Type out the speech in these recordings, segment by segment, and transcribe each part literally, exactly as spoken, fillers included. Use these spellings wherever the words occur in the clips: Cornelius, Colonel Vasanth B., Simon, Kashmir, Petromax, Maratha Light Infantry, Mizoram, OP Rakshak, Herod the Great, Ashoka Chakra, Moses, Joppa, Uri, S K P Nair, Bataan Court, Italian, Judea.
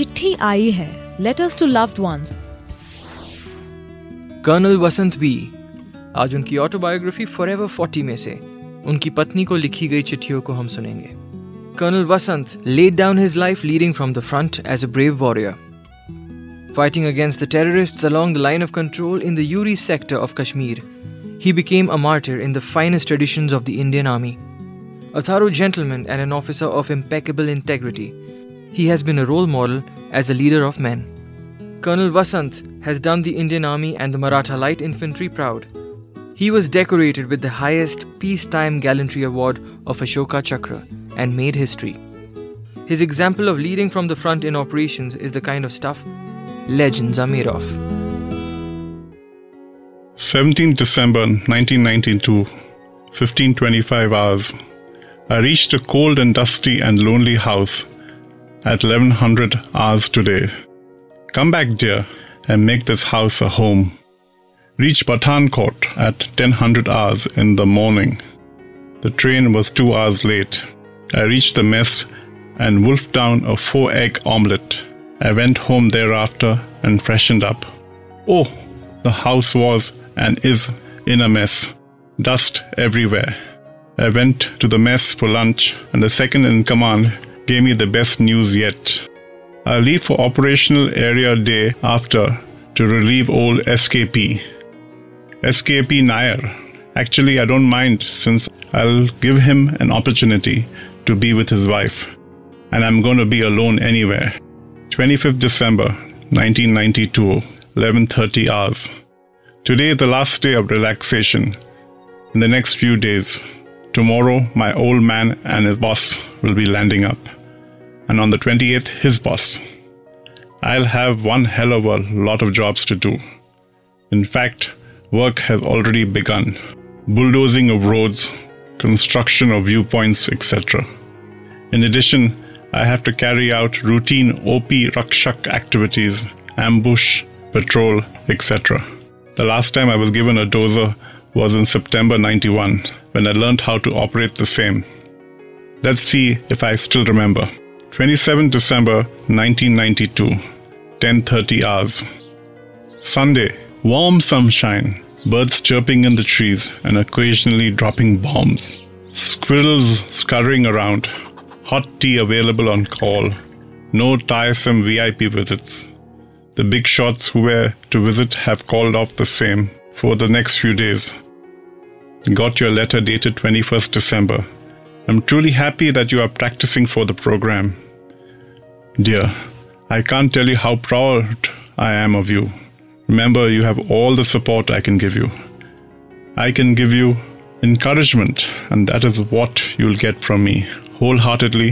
चिट्ठी आई है. Letters to loved ones. Colonel Vasant B. आज उनकी ऑटोबायोग्राफी फॉरएवर चालीस में से उनकी पत्नी को लिखी गई चिट्ठियों को हम सुनेंगे. Colonel Vasanth laid down his life leading from the front as a brave warrior, fighting against the terrorists along the line of control in the Uri sector of Kashmir. He became a martyr in the finest traditions of the Indian Army. A thorough gentleman and an officer of impeccable integrity, he has been a role model as a leader of men. Colonel Vasanth has done the Indian Army and the Maratha Light Infantry proud. He was decorated with the highest peacetime gallantry award of Ashoka Chakra and made history. His example of leading from the front in operations is the kind of stuff legends are made of. seventeenth of December nineteen ninety-two, fifteen twenty-five hours. I reached a cold and dusty and lonely house at eleven hundred hours today. Come back, dear, and make this house a home. Reach Bataan Court at ten hundred hours in the morning. The train was two hours late. I reached the mess and wolfed down a four-egg omelette. I went home thereafter and freshened up. Oh, the house was and is in a mess. Dust everywhere. I went to the mess for lunch, and the second in command gave me the best news yet. I leave for operational area day after to relieve old S K P. S K P Nair. Actually, I don't mind since I'll give him an opportunity to be with his wife, and I'm going to be alone anywhere. twenty-fifth of December nineteen ninety-two, eleven thirty hours. Today is the last day of relaxation. In the next few days. Tomorrow, my old man and his boss will be landing up. And on the twenty-eighth, his boss. I'll have one hell of a lot of jobs to do. In fact, work has already begun. Bulldozing of roads, construction of viewpoints, et cetera. In addition, I have to carry out routine O P Rakshak activities, ambush, patrol, et cetera. The last time I was given a dozer was in September ninety-one. When I learned how to operate the same. Let's see if I still remember. twenty-seventh of December nineteen ninety-two, ten thirty hours. Sunday, warm sunshine, birds chirping in the trees and occasionally dropping bombs. Squirrels scurrying around, hot tea available on call, no tiresome V I P visits. The big shots who were to visit have called off the same for the next few days. Got your letter dated twenty-first of December. I'm truly happy that you are practicing for the program. Dear, I can't tell you how proud I am of you. Remember, you have all the support I can give you. I can give you encouragement, and that is what you'll get from me, wholeheartedly,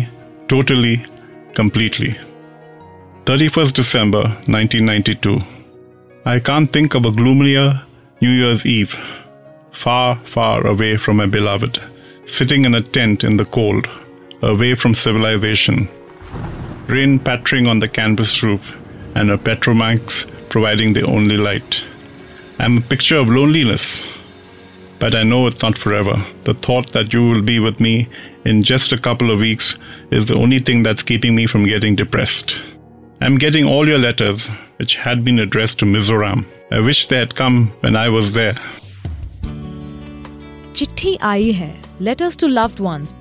totally, completely. thirty-first of December nineteen ninety-two. I can't think of a gloomier New Year's Eve. Far, far away from my beloved, sitting in a tent in the cold, away from civilization. Rain pattering on the canvas roof and a Petromax providing the only light. I'm a picture of loneliness, but I know it's not forever. The thought that you will be with me in just a couple of weeks is the only thing that's keeping me from getting depressed. I'm getting all your letters, which had been addressed to Mizoram. I wish they had come when I was there. चिट्ठी आई है letters to loved once